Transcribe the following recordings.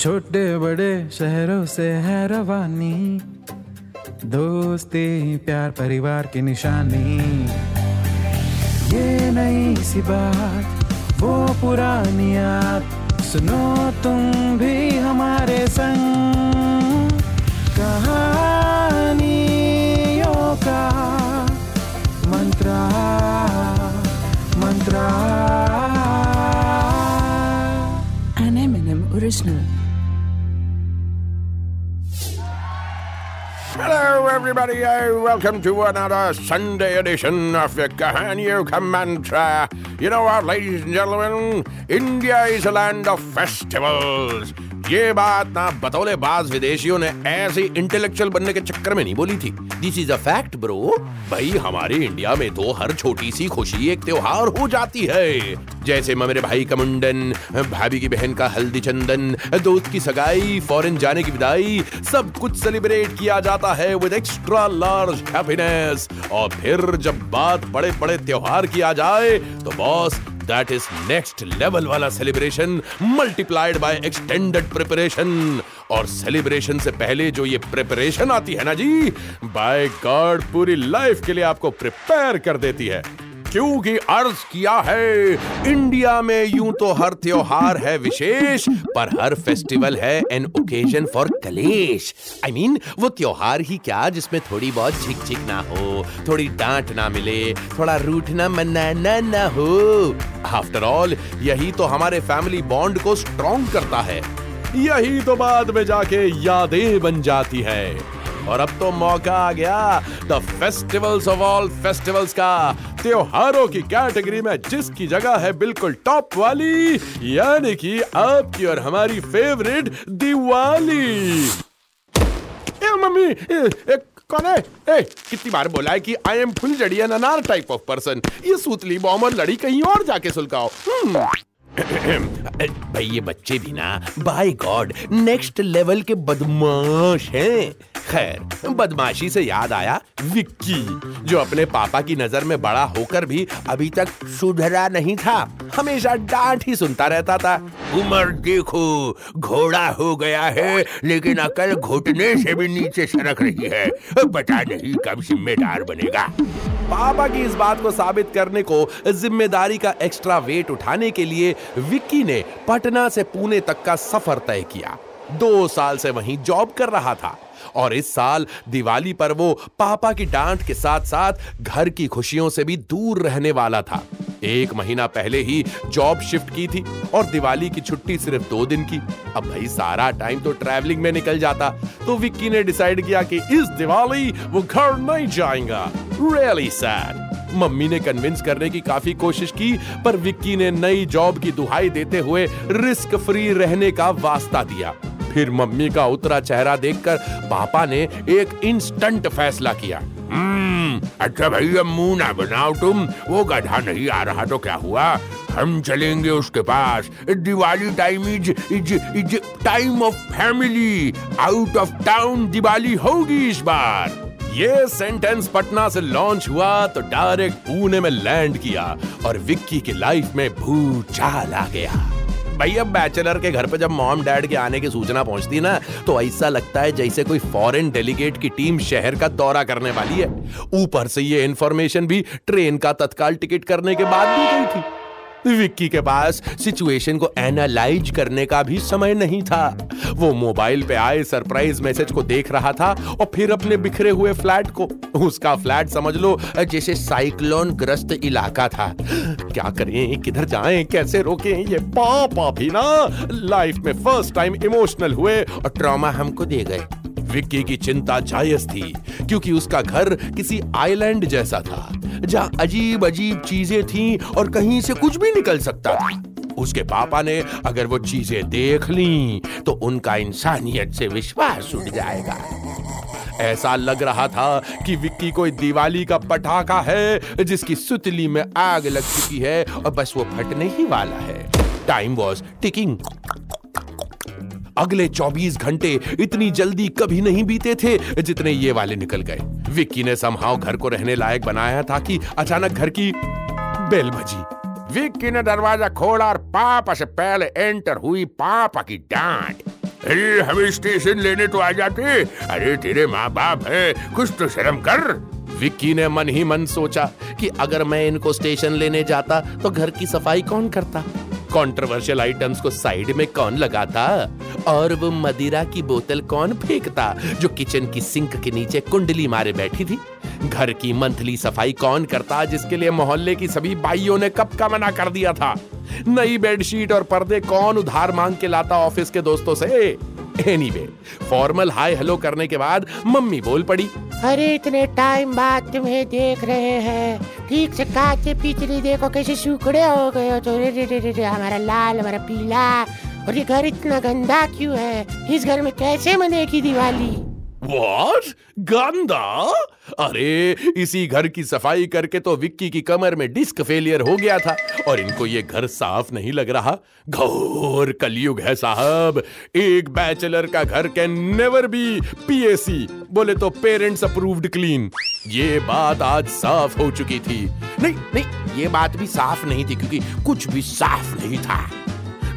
छोटे बड़े शहरों से है रवानी, दोस्ती प्यार परिवार की निशानी। ये नई सी बात वो पुरानी याद, सुनो तुम भी हमारे संग। कहानियों का मंत्रा मंत्रा N M N M original. Hello everybody, welcome to another Sunday edition of the Kahaniyon Ka Mantra. You know what, ladies and gentlemen, India is a land of festivals. ये बात ना बतौले बाज विदेशियों ने ऐसे इंटेलेक्चुअल बनने के चक्कर में नहीं बोली थी। This is a fact bro. भाई हमारे इंडिया में तो हर छोटी सी खुशी एक त्योहार हो जाती है, जैसे मेरे भाई का मुंडन, भाभी की बहन का हल्दी चंदन, दोस्त की सगाई, फॉरेन जाने की विदाई, सब कुछ सेलिब्रेट किया जाता है विद एक्स्ट्रा लार्ज हैप्पीनेस। और फिर जब बात बड़े बड़े त्योहार की आ जाए तो boss That is next level वाला celebration multiplied by extended preparation। और celebration से पहले जो ये preparation आती है ना जी, by God पूरी life के लिए आपको prepare कर देती है। क्योंकि अर्ज किया है इंडिया में यूं तो हर त्योहार है विशेष, पर हर फेस्टिवल है एन ओकेजन फॉर कलेश। आई मीन वो त्योहार ही क्या जिसमें थोड़ी बहुत झिकझिक ना हो, थोड़ी डांट ना मिले, थोड़ा रूठना मनाना ना हो। आफ्टर ऑल यही तो हमारे फैमिली बॉन्ड को स्ट्रॉन्ग करता है, यही तो बाद में जाके यादें बन जाती है। और अब तो मौका आ गया the festivals of all festivals का, त्योहारों की कैटेगरी में जिसकी जगह है बिल्कुल टॉप वाली, यानी कि आपकी और हमारी फेवरेट दिवाली। ए मम्मी, एक कौन है? ए, कितनी बार बोला है कि आई एम फुलझड़ी एन अनार टाइप ऑफ पर्सन। ये सूतली बॉम और लड़ी कहीं और जाके सुलकाओ। भाई ये बच्चे भी ना बाय गॉड नेक्स्ट लेवल के बदमाश हैं। खैर बदमाशी से याद आया, विक्की जो अपने पापा की नजर में बड़ा होकर भी अभी तक सुधरा नहीं था, हमेशा डांट ही सुनता रहता था। उम्र देखो घोड़ा हो गया है लेकिन अकल घुटने से भी नीचे सरक रही है, पता नहीं कब जिम्मेदार बनेगा। पापा की इस बात को साबित करने को जिम्मेदारी का एक्स्ट्रा वेट उठाने के लिए विक्की ने पटना से पुणे तक का सफर तय किया। 2 साल से वहीं जॉब कर रहा था और इस साल दिवाली पर वो पापा की डांट के साथ साथ घर की खुशियों से भी दूर रहने वाला था। 1 महीना पहले ही जॉब शिफ्ट की थी और दिवाली की छुट्टी सिर्फ 2 दिन की। अब भाई सारा टाइम तो ट्रैवलिंग में निकल जाता, तो विक्की ने डिसाइड किया कि इस दिवाली वो घर नहीं जाएगा। Really sad. मम्मी ने कन्विंस करने की काफी कोशिश की, पर विक्की ने नई जॉब की दुहाई देते हुए रिस्क फ्री रहने का वास्ता दिया। फिर मम्मी का उतरा चेहरा देखकर पापा ने एक इंस्टेंट फैसला किया। अच्छा भैया मुंह ना बनाओ तुम, वो गधा नहीं आ रहा तो क्या हुआ, हम चलेंगे उसके पास। Diwali time is time of family, out of town Diwali होगी इस बार। ये सेंटेंस पटना से लॉन्च हुआ तो डायरेक्ट पुणे में लैंड किया और विक्की की लाइफ में भूचाल आ गया। भैया बैचलर के घर पे जब मॉम डैड के आने की सूचना पहुंचती ना, तो ऐसा लगता है जैसे कोई फॉरेन डेलीगेट की टीम शहर का दौरा करने वाली है। ऊपर से ये इंफॉर्मेशन भी ट्रेन का तत्काल टिकट करने के बाद दी गई थी। विक्की के पास सिचुएशन को एनालाइज करने का भी समय नहीं था। वो मोबाइल पे आए सरप्राइज मैसेज को देख रहा था और फिर अपने बिखरे हुए फ्लैट को, उसका फ्लैट समझ लो जैसे साइक्लोन ग्रस्त इलाका था। क्या करें, किधर जाएं, कैसे रोकें, ये पापा भी ना लाइफ में फर्स्ट टाइम इमोशनल हुए और ट्रॉमा हमको दे गए। विक्की की चिंता जायज थी क्योंकि उसका घर किसी आइलैंड जैसा था जहाँ अजीब अजीब चीजें थीं और कहीं से कुछ भी निकल सकता था। उसके पापा ने अगर वो चीजें देख लीं तो उनका इंसानियत से विश्वास उठ जाएगा। ऐसा लग रहा था कि विक्की कोई दिवाली का पटाखा है जिसकी सुतली में आग लग चुकी है और बस वो फटने ही वाला है। Time was ticking. अगले 24 घंटे इतनी जल्दी कभी नहीं बीते थे जितने ये वाले निकल गए। विक्की ने समहाउ घर को रहने लायक बनाया था कि अचानक घर की बेल बजी। विक्की ने दरवाजा खोला और पापा से पहले एंटर हुई पापा की डांट। अरे हमें स्टेशन लेने तो आ जाते, अरे तेरे माँ बाप है, कुछ तो शर्म कर। विक्की ने मन ही मन सोचा कि अगर मैं इनको स्टेशन लेने जाता तो घर की सफाई कौन करता, कंट्रोवर्शियल आइटम्स को साइड में कौन लगाता, और वो मदिरा की बोतल कौन फेंकता जो किचन की सिंक के नीचे कुंडली मारे बैठी थी, घर की मंथली सफाई कौन करता जिसके लिए मोहल्ले की सभी बाइयों ने कब का मना कर दिया था, नई बेडशीट और पर्दे कौन उधार मांग के लाता ऑफिस के दोस्तों से। एनीवे, फॉर्मल हाय हेलो करने के बाद मम्मी बोल पड़ी, अरे इतने टाइम बाद तुम्हें देख रहे हैं, ठीक से काचे पीछे देखो कैसे सूखड़े हो गए हो, तो हमारा लाल हमारा पीला, और ये घर इतना गंदा क्यों है, इस घर में कैसे मनेगी दिवाली। What? गंदा? अरे इसी घर की सफाई करके तो विक्की की कमर में डिस्क फेलियर हो गया था और इनको ये घर साफ नहीं लग रहा। घोर कलयुग है साहब। एक बैचलर का घर कैन नेवर बी पीएसी, बोले तो पेरेंट्स अप्रूव्ड क्लीन। ये बात आज साफ हो चुकी थी। नहीं, ये बात भी साफ नहीं थी क्योंकि कुछ भी साफ नहीं था।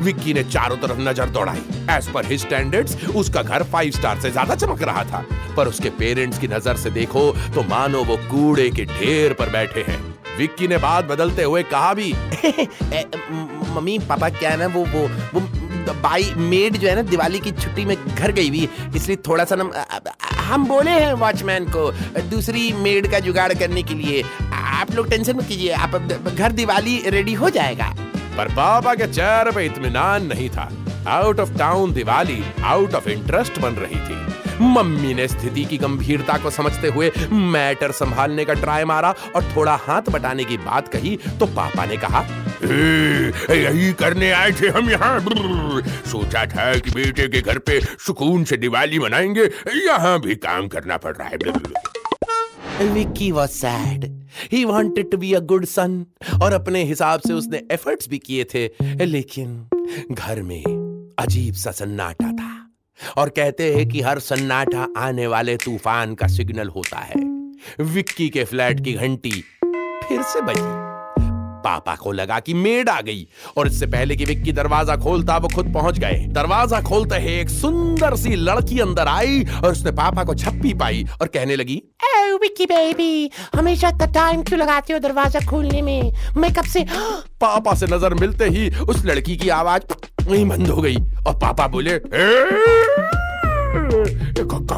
विक्की ने चारों तरफ नजर दौड़ाई। एज पर हिज स्टैंडर्ड्स उसका घर 5 स्टार से ज्यादा चमक रहा था, पर उसके पेरेंट्स की नजर से देखो तो मानो वो कूड़े के ढेर पर बैठे हैं। विक्की ने बात बदलते हुए कहा भी, मम्मी पापा क्या है ना वो बाई मेड जो है ना दिवाली की छुट्टी में घर गई हुई, इसलिए थोड़ा सा हम बोले हैं वॉचमैन को दूसरी मेड का जुगाड़ करने के लिए, आप लोग टेंशन मत कीजिए, आप घर दिवाली रेडी हो जाएगा। पर बाबा के चेहरे पे इत्मीनान नहीं था। Out of town Diwali out of interest बन रही थी। मम्मी ने स्थिति की गंभीरता को समझते हुए मैटर संभालने का ट्राई मारा और थोड़ा हाथ बटाने की बात कही तो पापा ने कहा, यही करने आए थे हम यहाँ, सोचा था कि बेटे के घर पे सुकून से दिवाली मनाएंगे, यहाँ भी काम करना पड़ रहा है। Vicky was sad. He wanted to be a good son. और अपने हिसाब से उसने एफर्ट्स भी किए थे, लेकिन घर में अजीब सा सन्नाटा था। और कहते हैं कि हर सन्नाटा आने वाले तूफान का सिग्नल होता है। विक्की के फ्लैट की घंटी फिर से बजी। पापा को लगा कि मेड आ गई और इससे पहले कि विक्की दरवाजा खोलता वो खुद पहुंच गए। दरवाजा खोलते ही एक सुंदर सी लड़की अंदर आई और उसने पापा को झप्पी पाई और कहने लगी, ओह विक्की बेबी, हमेशा इतना टाइम क्यों लगाते हो दरवाजा खोलने में, मैं कब से। पापा से नजर मिलते ही उस लड़की की आवाज वहीं बंद हो गई और पापा बोले,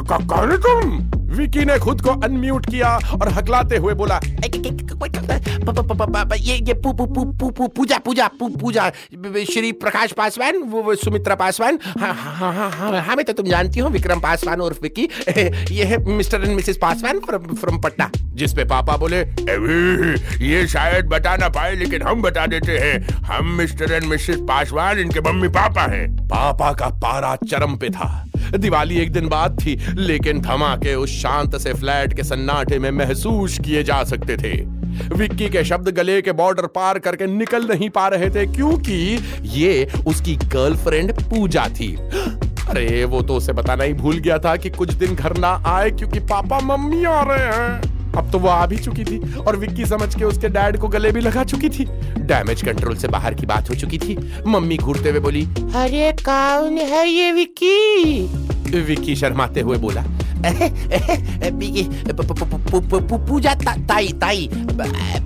कौन है तुम? विक्की ने खुद को अनम्यूट किया और हकलाते हुए बोला, ये पूजा श्री प्रकाश पासवान, वो सुमित्रा पासवान, हाँ, मैं तो तुम जानती हो, विक्रम पासवान और विक्की, ये है mister and Mrs Paswan from Patna. जिसपे पापा बोले, ये शायद बता ना पाए लेकिन हम बता देते हैं, हम मिस्टर एंड मिसेस पासवान, इनके मम्मी पापा हैं। पापा का पारा चरम पे था। दिवाली एक दिन बाद थी लेकिन धमाके उस शांत से फ्लैट के सन्नाटे में महसूस किए जा सकते थे। विक्की के शब्द गले के बॉर्डर पार करके निकल नहीं पा रहे थे क्योंकि ये उसकी गर्लफ्रेंड पूजा थी। अरे वो तो उसे बताना ही भूल गया था कि कुछ दिन घर ना आए क्योंकि पापा मम्मी आ रहे हैं। अब तो वो आ भी चुकी थी और विक्की समझ के उसके डैड को गले भी लगा चुकी थी। डैमेज कंट्रोल से बाहर की बात हो चुकी थी। मम्मी घूरते हुए बोली, अरे कौन है ये विक्की? विक्की शर्माते हुए बोला,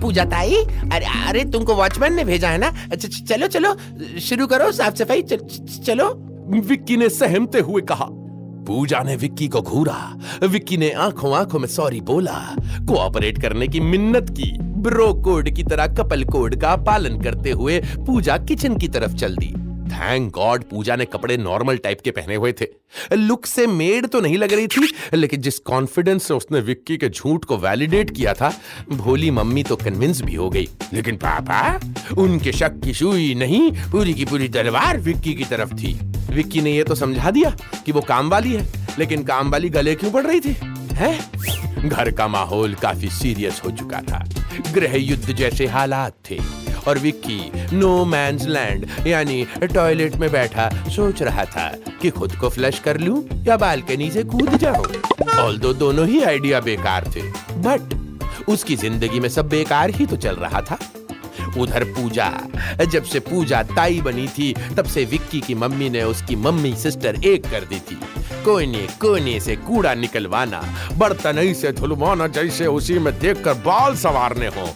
पूजा ताई, अरे तुमको वॉचमैन ने भेजा है ना, चलो शुरू करो साफ सफाई, चलो। विक्की ने सहमते हुए कहा। पूजा ने विक्की को घूरा। विक्की ने आंखों में सॉरी बोला, कोऑपरेट करने की मिन्नत की। ब्रो कोड की तरह कपल कोड का पालन करते हुए पूजा किचन की तरफ चल दी। थैंक गॉड पूजा ने कपड़े नॉर्मल टाइप के पहने हुए थे। लुक से मेड तो नहीं लग रही थी, लेकिन जिस कॉन्फिडेंस से उसने विक्की के झूठ को वैलिडेट किया था, भोली मम्मी तो कन्विंस भी हो गई। लेकिन पापा, उनके शक की सुई नहीं, पूरी की पूरी तलवार विक्की की तरफ थी। विक्की ने ये तो समझा दिया कि वो काम वाली है, लेकिन काम वाली गले क्यों पड़ रही थी? हैं? घर का माहौल काफी सीरियस हो चुका था। गृह युद्ध जैसे हालात थे और विक्की नो मैंस लैंड यानी टॉयलेट में बैठा सोच रहा था कि खुद को फ्लश कर लूं या बालकनी से कूद जाऊं। ऑल्दो दोनों ही आइडिया बेकार थे, बट उसकी जिंदगी में सब बेकार ही तो चल रहा था। उधर पूजा, जब से पूजा ताई बनी थी तब से विक्की की मम्मी ने उसकी मम्मी सिस्टर एक कर दी थी। कोने कोने से कूड़ा निकलवाना, बर्तन ऐसे धुलवाना जैसे उसी में देखकर बाल संवारने हो।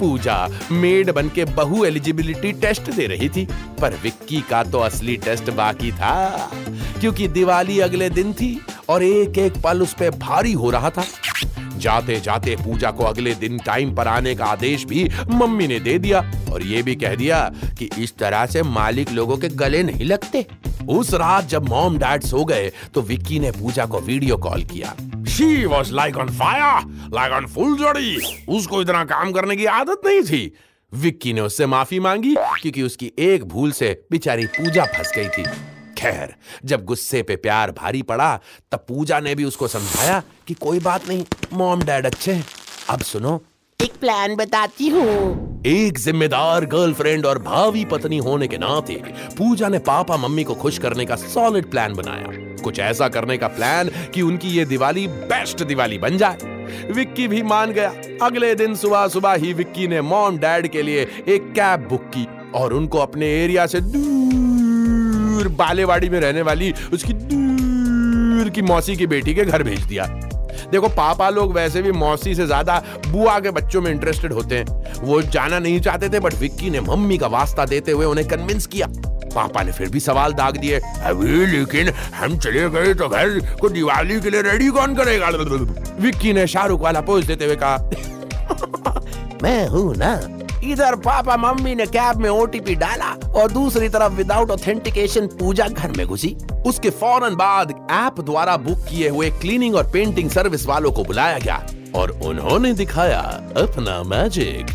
पूजा मेड बनके बहु एलिजिबिलिटी टेस्ट दे रही थी, पर विक्की का तो असली टेस्ट बाकी था, क्योंकि दिवाली अगले दिन थी और एक एक पल उस पे भारी हो रहा था। जाते जाते पूजा को अगले दिन टाइम पर आने का आदेश भी मम्मी ने दे दिया और ये भी कह दिया कि इस तरह से मालिक लोगों के गले नहीं लगते। उस रात जब मॉम डैड सो गए तो विक्की ने पूजा को वीडियो कॉल किया। She was like on fire, like on full जोड़ी। उसको इतना काम करने की आदत नहीं थी। विक्की ने उससे माफी मांगी क्योंकि उसकी एक भूल से बेचारी पूजा फंस गई थी। खैर, जब गुस्से पे प्यार भारी पड़ा तब पूजा ने भी उसको समझाया कि कोई बात नहीं, मॉम डैड अच्छे हैं। अब सुनो, एक प्लान बताती हूँ। एक जिम्मेदार गर्लफ्रेंड और भावी पत्नी होने के नाते पूजा ने पापा मम्मी को खुश करने का सॉलिड प्लान बनाया। कुछ ऐसा करने का प्लान कि उनकी ये दिवाली बेस्ट दिवाली बन जाए। विक्की भी मान गया। अगले दिन सुबह सुबह ही विक्की ने मॉम डैड के लिए एक कैब बुक की और उनको अपने एरिया से दूर बालेवाड़ी में रहने वाली उसकी दूर की मौसी की बेटी के घर भेज दिया। देखो, पापा लोग वैसे भी मौसी से ज्यादा बुआ के बच्चों में इंटरेस्टेड होते हैं। वो जाना नहीं चाहते थे, बट विक्की ने मम्मी का वास्ता देते हुए उन्हें कन्विंस किया। पापा ने फिर भी सवाल दाग दिए। अभी लेकिन हम चले गए तो घर को दिवाली के लिए रेडी कौन करेगा? विक्की ने शाहरुख वाला पोज देते हुए कहा, मैं हूँ ना। इधर पापा मम्मी ने कैब में ओटीपी डाला और दूसरी तरफ विदाउट ऑथेंटिकेशन पूजा घर में घुसी। उसके फौरन बाद ऐप द्वारा बुक किए हुए क्लीनिंग और पेंटिंग सर्विस वालों को बुलाया गया और उन्होंने दिखाया अपना मैजिक।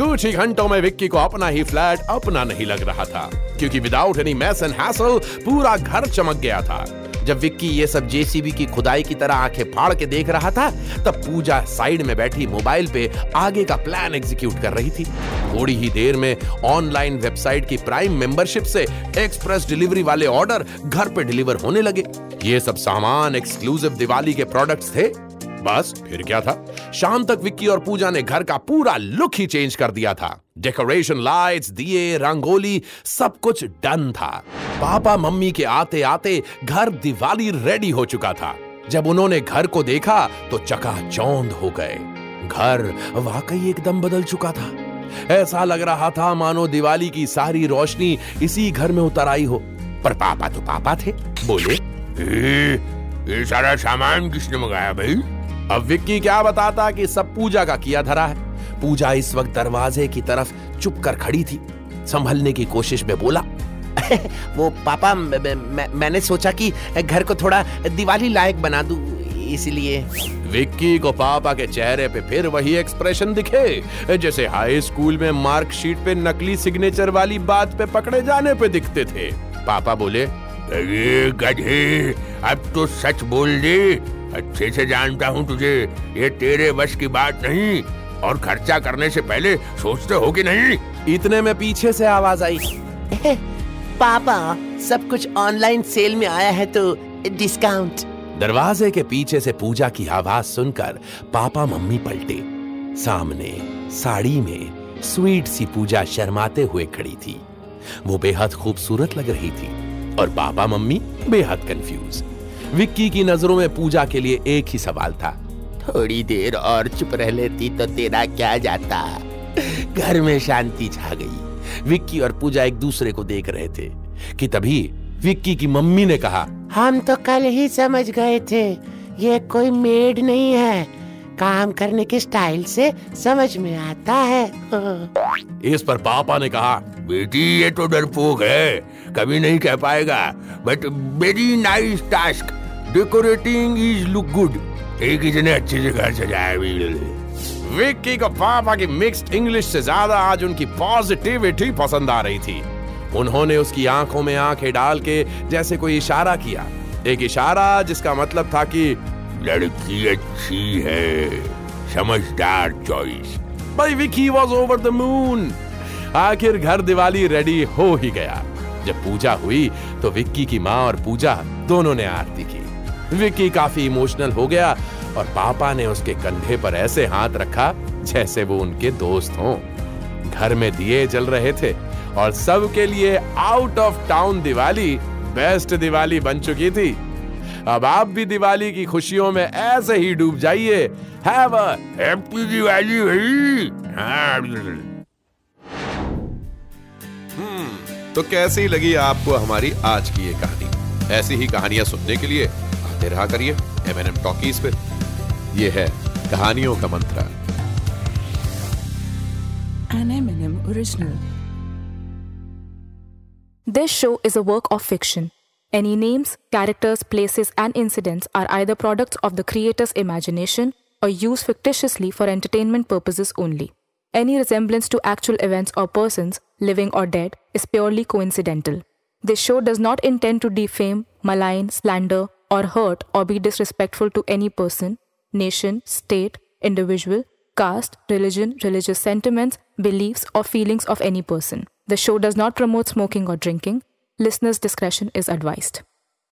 कुछ ही घंटों में विक्की को अपना ही फ्लैट अपना नहीं लग रहा था, क्योंकि without any mess and hassle पूरा घर चमक गया था। जब विक्की ये सब जेसीबी की खुदाई की तरह आंखें फाड़ के देख रहा था तब पूजा साइड में बैठी मोबाइल पे आगे का प्लान एग्जीक्यूट कर रही थी। थोड़ी ही देर में ऑनलाइन वेबसाइट की प्राइम मेंबरशिप से एक्सप्रेस डिलीवरी वाले ऑर्डर घर पे डिलीवर होने लगे। ये सब सामान एक्सक्लूसिव दिवाली के प्रोडक्ट्स थे। बस फिर क्या था, शाम तक विक्की और पूजा ने घर का पूरा लुक ही चेंज कर दिया था। डेकोरेशन, लाइट्स, दिए, रंगोली, सब कुछ डन था। पापा मम्मी के आते आते घर दिवाली रेडी हो चुका था। जब उन्होंने घर को देखा तो चकाचौंध हो गए। घर वाकई एकदम बदल चुका था। ऐसा लग रहा था मानो दिवाली की सारी रोशनी इसी घर में उतर आई हो। पर पापा तो पापा थे, बोले, ये सारा सामान किसने मंगाया भाई? अब विक्की क्या बताता कि सब पूजा का किया धरा है। पूजा इस वक्त दरवाजे की तरफ चुप कर खड़ी थी। संभलने की कोशिश में बोला, वो पापा, मैंने सोचा कि घर को थोड़ा दिवाली लायक बना दूं, इसलिए। विक्की को पापा के चेहरे पे फिर वही एक्सप्रेशन दिखे जैसे हाई स्कूल में मार्कशीट पे नकली सिग्नेचर वाली बात पे पकड़े जाने पे दिखते थे। पापा बोले, अरे गधे, अब तो सच बोल दे। अच्छे से जानता हूँ तुझे, ये तेरे वश की बात नहीं, और खर्चा करने से पहले सोचते हो कि नहीं। इतने में पीछे से आवाज आई, पापा सब कुछ ऑनलाइन सेल में आया है तो डिस्काउंट। दरवाजे के पीछे से पूजा की आवाज सुनकर पापा मम्मी पलटे। सामने साड़ी में स्वीट सी पूजा शर्माते हुए खड़ी थी। वो बेहद खूबसूरत लग रही थी और पापा मम्मी बेहद कंफ्यूज। विक्की की नजरों में पूजा के लिए एक ही सवाल था, थोड़ी देर और चुप रह लेती तो तेरा क्या जाता। घर में शांति छा गई। विक्की और पूजा एक दूसरे को देख रहे थे कि तभी विक्की की मम्मी ने कहा, हम तो कल ही समझ गए थे ये कोई मेड नहीं है, काम करने के स्टाइल से समझ में आता है। इस पर पापा ने कहा, बेटी ये तो डरपोक है, कभी नहीं कह पाएगा, but very nice task, decorating is look good. एक इसने अच्छे से घर सजाया। विक्की को पापा की मिक्स्ड इंग्लिश से ज्यादा आज उनकी पॉजिटिविटी पसंद आ रही थी। उन्होंने उसकी आंखों में आंखें डाल के जैसे कोई इशारा किया, एक इशारा जिसका मतलब था कि लड़की अच्छी है, समझदार चॉइस। भाई Vicky was over the moon. आखिर घर दिवाली रेडी हो ही गया। जब पूजा हुई तो विक्की की माँ और पूजा दोनों ने आरती की। विक्की काफी इमोशनल हो गया और पापा ने उसके कंधे पर ऐसे हाथ रखा जैसे वो उनके दोस्त हों। घर में दिए जल रहे थे और सबके लिए out of town Diwali best Diwali बन चुकी थी। अब आप भी दिवाली की खुशियों में ऐसे ही डूब जाइए। Have a happy Diwali. तो कैसी लगी आपको हमारी आज की ये कहानी? ऐसी ही कहानियां सुनने के लिए आते रहा करिए M&M टॉकीज पे। ये है कहानियों का mantra, an M&M original. This show is a work of fiction. Any names, characters, places and incidents are either products of the creator's imagination or used fictitiously for entertainment purposes only. Any resemblance to actual events or persons, living or dead, is purely coincidental. This show does not intend to defame, malign, slander or hurt or be disrespectful to any person, nation, state, individual, caste, religion, religious sentiments, beliefs or feelings of any person. The show does not promote smoking or drinking. Listeners' discretion is advised.